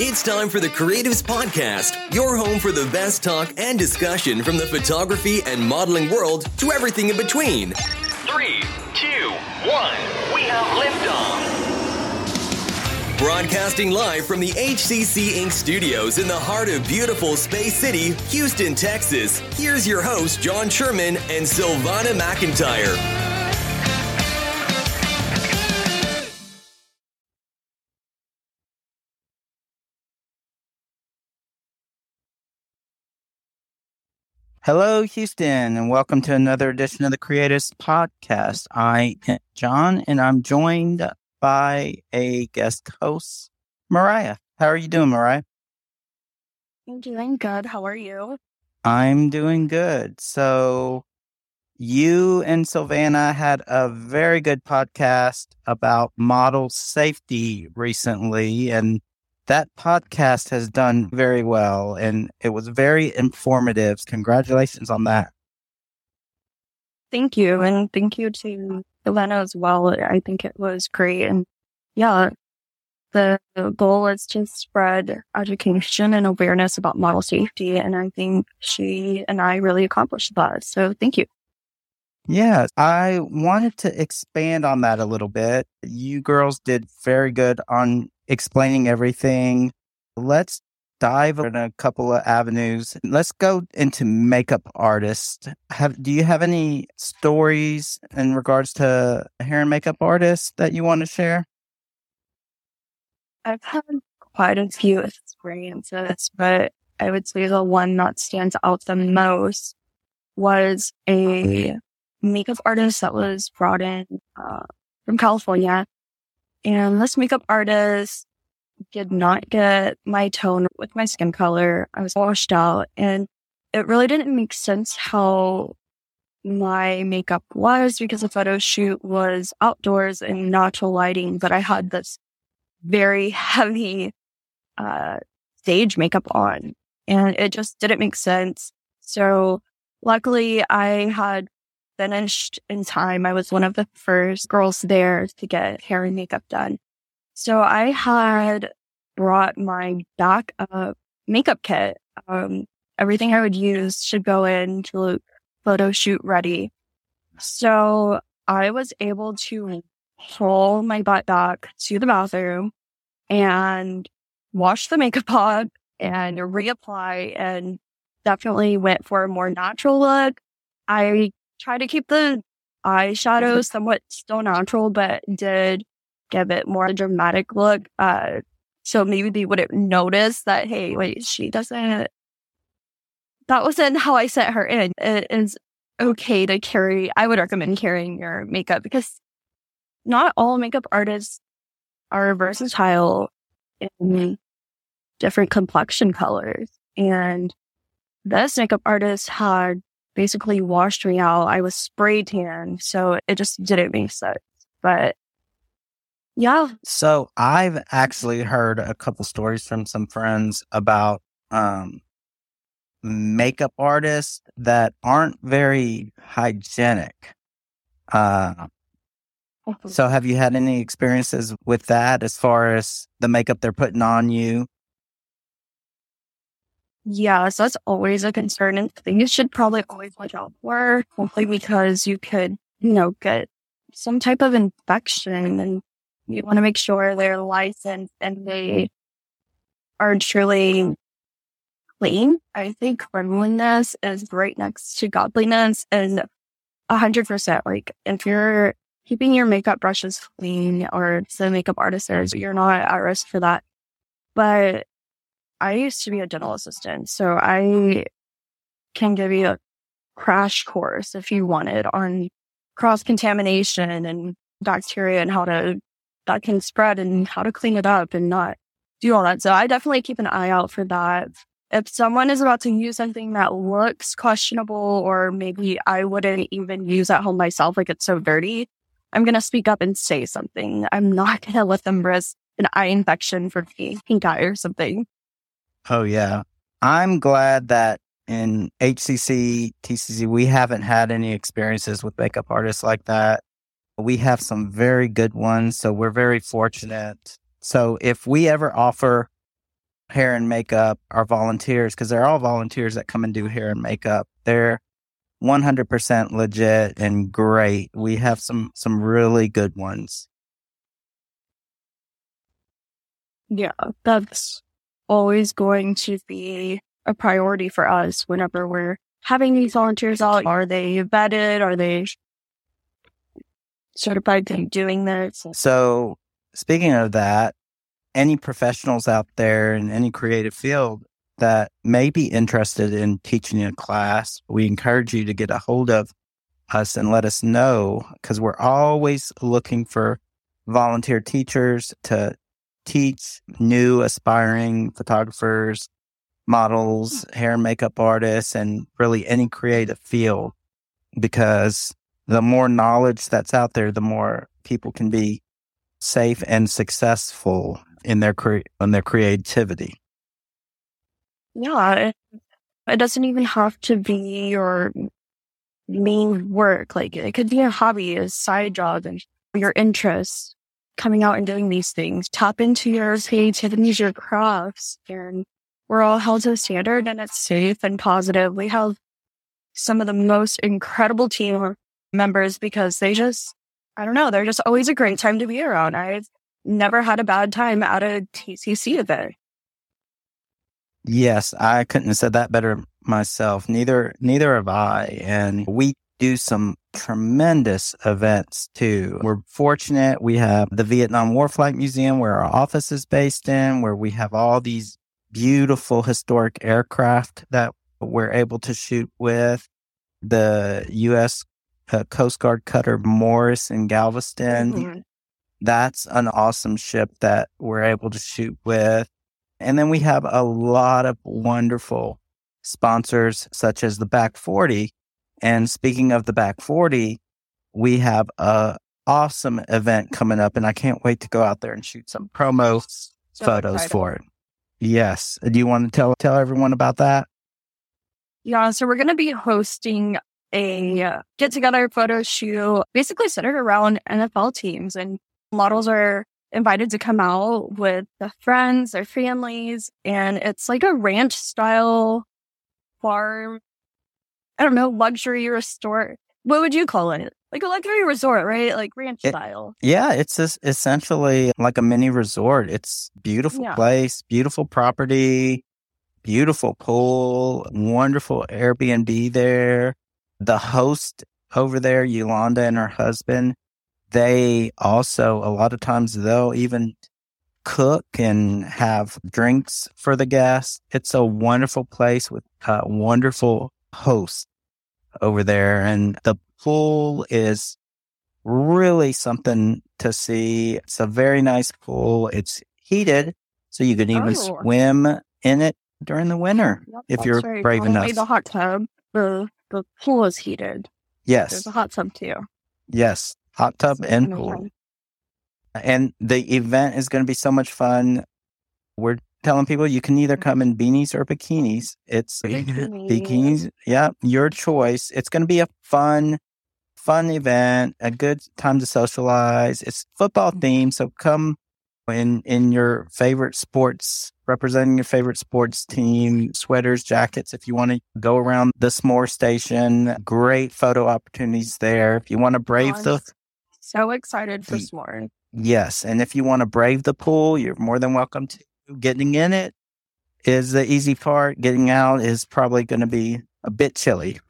It's time for the Creatives Podcast, your home for the best talk and discussion from the photography and modeling world to everything in between. 3, 2, 1, we have liftoff. Broadcasting live from the HCC Inc. studios in the heart of beautiful Space City, Houston, Texas, here's your hosts, John Sherman and Silvana McIntyre. Hello, Houston, and welcome to another edition of the Creatives Podcast. I am John, and I'm joined by a guest host, Mariah. How are you doing, Mariah? I'm doing good. How are you? I'm doing good. So you and Silvana had a very good podcast about model safety recently, and that podcast has done very well, and it was very informative. Congratulations on that. Thank you, and thank you to Elena as well. I think it was great, and yeah, the goal is to spread education and awareness about model safety, and I think she and I really accomplished that, so thank you. Yeah, I wanted to expand on that a little bit. You girls did very good on explaining everything. Let's dive in a couple of avenues. Let's go into makeup artists. Do you have any stories in regards to hair and makeup artists that you want to share? I've had quite a few experiences, but I would say the one that stands out the most was a makeup artist that was brought in from California. And this makeup artist did not get my tone with my skin color. I was washed out, and it really didn't make sense how my makeup was because the photo shoot was outdoors in natural lighting, but I had this very heavy stage makeup on, and it just didn't make sense. So luckily, I had finished in time. I was one of the first girls there to get hair and makeup done. So I had brought my backup makeup kit. Everything I would use should go in to look photo shoot ready. So I was able to pull my butt back to the bathroom and wash the makeup off and reapply, and definitely went for a more natural look. I try to keep the eyeshadow somewhat still natural, but did give it more a dramatic look. So maybe they wouldn't notice that, hey, wait, that wasn't how I set her in. It is okay to I would recommend carrying your makeup because not all makeup artists are versatile in different complexion colors. And this makeup artist had basically washed me out. I was spray tan, so it just didn't make sense. But yeah. So I've actually heard a couple stories from some friends about makeup artists that aren't very hygienic. So have you had any experiences with that as far as the makeup they're putting on you? Yeah, so that's always a concern and thing you should probably always watch out for, hopefully, because you could, get some type of infection, and you want to make sure they're licensed and they are truly clean. I think cleanliness is right next to godliness, and 100%. Like, if you're keeping your makeup brushes clean, or the makeup artist, you're not at risk for that. But I used to be a dental assistant, so I can give you a crash course if you wanted on cross-contamination and bacteria and that can spread and how to clean it up and not do all that. So I definitely keep an eye out for that. If someone is about to use something that looks questionable, or maybe I wouldn't even use at home myself, like it's so dirty, I'm going to speak up and say something. I'm not going to let them risk an eye infection for pink eye or something. Oh, yeah. I'm glad that in HCC, TCC, we haven't had any experiences with makeup artists like that. We have some very good ones, so we're very fortunate. So if we ever offer hair and makeup are volunteers, because they're all volunteers that come and do hair and makeup. They're 100% legit and great. We have some really good ones. Yeah, that's always going to be a priority for us whenever we're having these volunteers out. Are they vetted? Are they certified to be doing this? So speaking of that, any professionals out there in any creative field that may be interested in teaching a class, we encourage you to get a hold of us and let us know, because we're always looking for volunteer teachers to teach new aspiring photographers, models, hair and makeup artists, and really any creative field, because the more knowledge that's out there, the more people can be safe and successful in their creativity. Yeah, it doesn't even have to be your main work. Like, it could be a hobby, a side job, and your interests coming out and doing these things. Tap into your creativity, your crafts, and we're all held to a standard, and it's safe and positive. We have some of the most incredible team members because they just, I don't know, they're just always a great time to be around. I've never had a bad time at a TCC event. Yes, I couldn't have said that better myself. Neither have I. And we do some tremendous events too. We're fortunate. We have the Vietnam War Flight Museum, where our office is based in, where we have all these beautiful historic aircraft that we're able to shoot with. The U.S. Coast Guard cutter Morris in Galveston. Mm-hmm. That's an awesome ship that we're able to shoot with. And then we have a lot of wonderful sponsors, such as the Back 40. And speaking of the Back 40, we have an awesome event coming up, and I can't wait to go out there and shoot some promo photos for it. Yes. Do you want to tell everyone about that? Yeah, so we're going to be hosting a get-together photo shoot basically centered around NFL teams, and models are invited to come out with their friends, their families, and it's like a ranch style farm, I don't know, luxury resort. What would you call it? Like a luxury resort, right? Like ranch style. Yeah, it's essentially like a mini resort. It's beautiful place, beautiful property, beautiful pool, wonderful Airbnb there. The host over there, Yolanda and her husband, they also, a lot of times, they'll even cook and have drinks for the guests. It's a wonderful place with a wonderful host over there. And the pool is really something to see. It's a very nice pool. It's heated, so you can even swim in it during the winter if you're brave enough. The hot tub, the pool is heated. Yes. There's a hot tub too. Yes. Hot tub and pool. And the event is going to be so much fun. We're telling people you can either come in beanies or bikinis. It's bikinis. Yeah, your choice. It's going to be a fun event, a good time to socialize. It's football themed, so come in your favorite sports, representing your favorite sports team, sweaters, jackets, if you want to go around the s'more station. Great photo opportunities there. If you want to brave so excited for s'more. Yes. And if you want to brave the pool, you're more than welcome to. Getting in it is the easy part. Getting out is probably going to be a bit chilly.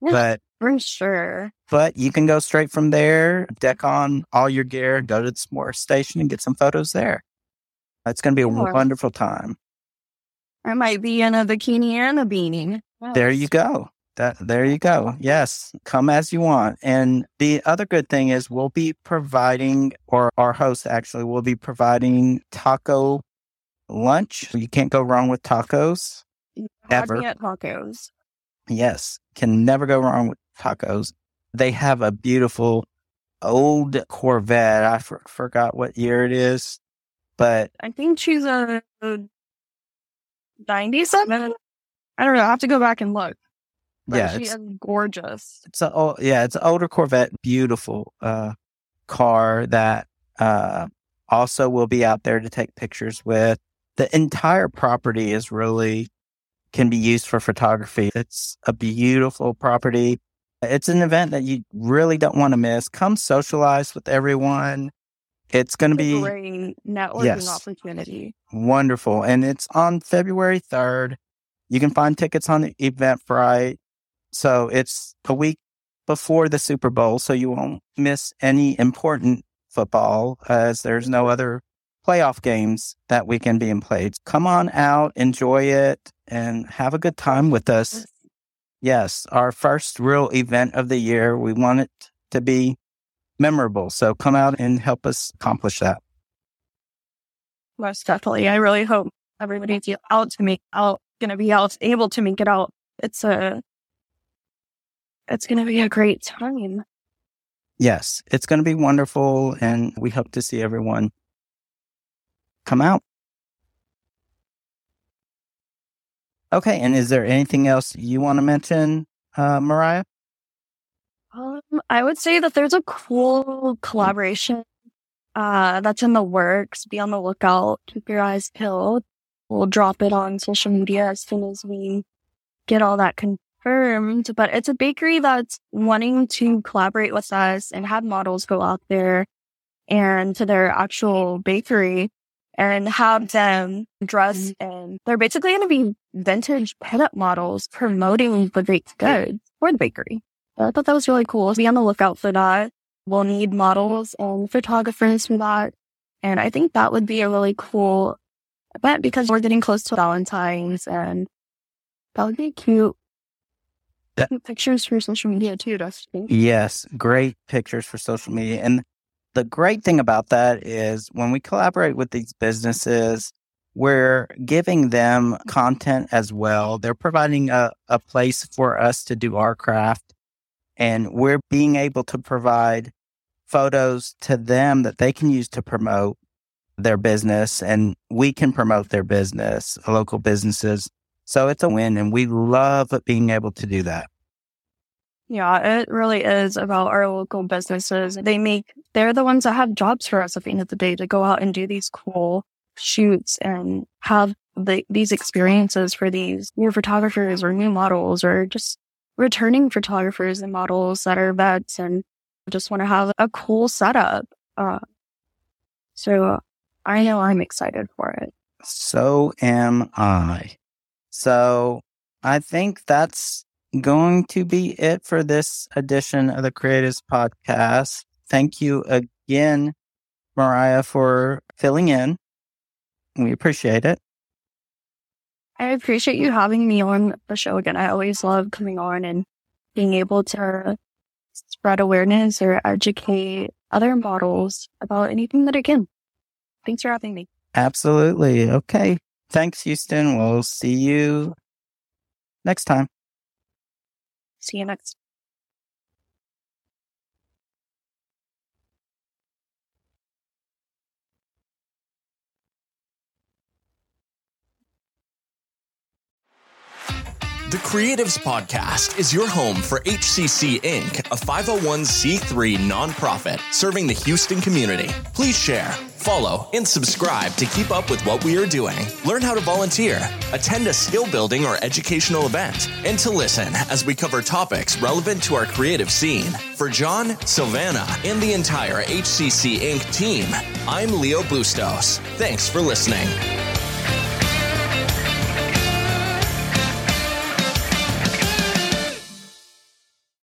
But for sure. But you can go straight from there, deck on all your gear, go to the s'more station and get some photos there. It's going to be a wonderful time. I might be in a bikini and a beanie. Yes. There you go. There you go. Yes. Come as you want. And the other good thing is we'll be providing, or our host actually will be providing taco lunch. You can't go wrong with tacos. Ever. At tacos. Yes. Can never go wrong with tacos. They have a beautiful old Corvette. I forgot what year it is, but I think she's a 97. I don't know. I have to go back and look. But yeah, she is gorgeous. It's an older Corvette, beautiful car that also will be out there to take pictures with. The entire property is really can be used for photography. It's a beautiful property. It's an event that you really don't want to miss. Come socialize with everyone. It's going to be a great networking opportunity. Wonderful. And it's on February 3rd. You can find tickets on the Eventbrite. So it's a week before the Super Bowl, so you won't miss any important football as there's no other playoff games that weekend being played. Come on out, enjoy it, and have a good time with us. Yes, our first real event of the year. We want it to be memorable. So come out and help us accomplish that. Most definitely. I really hope everybody's able to make it out. It's going to be a great time. Yes, it's going to be wonderful, and we hope to see everyone come out. Okay, and is there anything else you want to mention, Mariah? I would say that there's a cool collaboration that's in the works. Be on the lookout. Keep your eyes peeled. We'll drop it on social media as soon as we get all that confirmed. But it's a bakery that's wanting to collaborate with us and have models go out there and to their actual bakery and have them dress in. They're basically going to be vintage pet-up models promoting the baked goods for the bakery. I thought that was really cool. Be on the lookout for that. We'll need models and photographers for that. And I think that would be a really cool event because we're getting close to Valentine's, and that would be cute. Cute pictures for social media too, Dustin. Yes, great pictures for social media. And the great thing about that is when we collaborate with these businesses, we're giving them content as well. They're providing a place for us to do our craft, and we're being able to provide photos to them that they can use to promote their business, and we can promote their business, local businesses. So it's a win, and we love being able to do that. Yeah, it really is about our local businesses. They're the ones that have jobs for us at the end of the day to go out and do these cool shoots and have these experiences for these new photographers or new models or just returning photographers and models that are vets and just want to have a cool setup. So I know I'm excited for it. So am I. So I think that's going to be it for this edition of the Creatives Podcast. Thank you again, Mariah, for filling in. We appreciate it. I appreciate you having me on the show again. I always love coming on and being able to spread awareness or educate other models about anything that I can. Thanks for having me. Absolutely. Okay. Thanks, Houston. We'll see you next time. See you next. The Creatives Podcast is your home for HCC Inc., a 501c3 nonprofit serving the Houston community. Please share, follow, and subscribe to keep up with what we are doing. Learn how to volunteer, attend a skill-building or educational event, and to listen as we cover topics relevant to our creative scene. For John, Sylvana, and the entire HCC Inc. team, I'm Leo Bustos. Thanks for listening.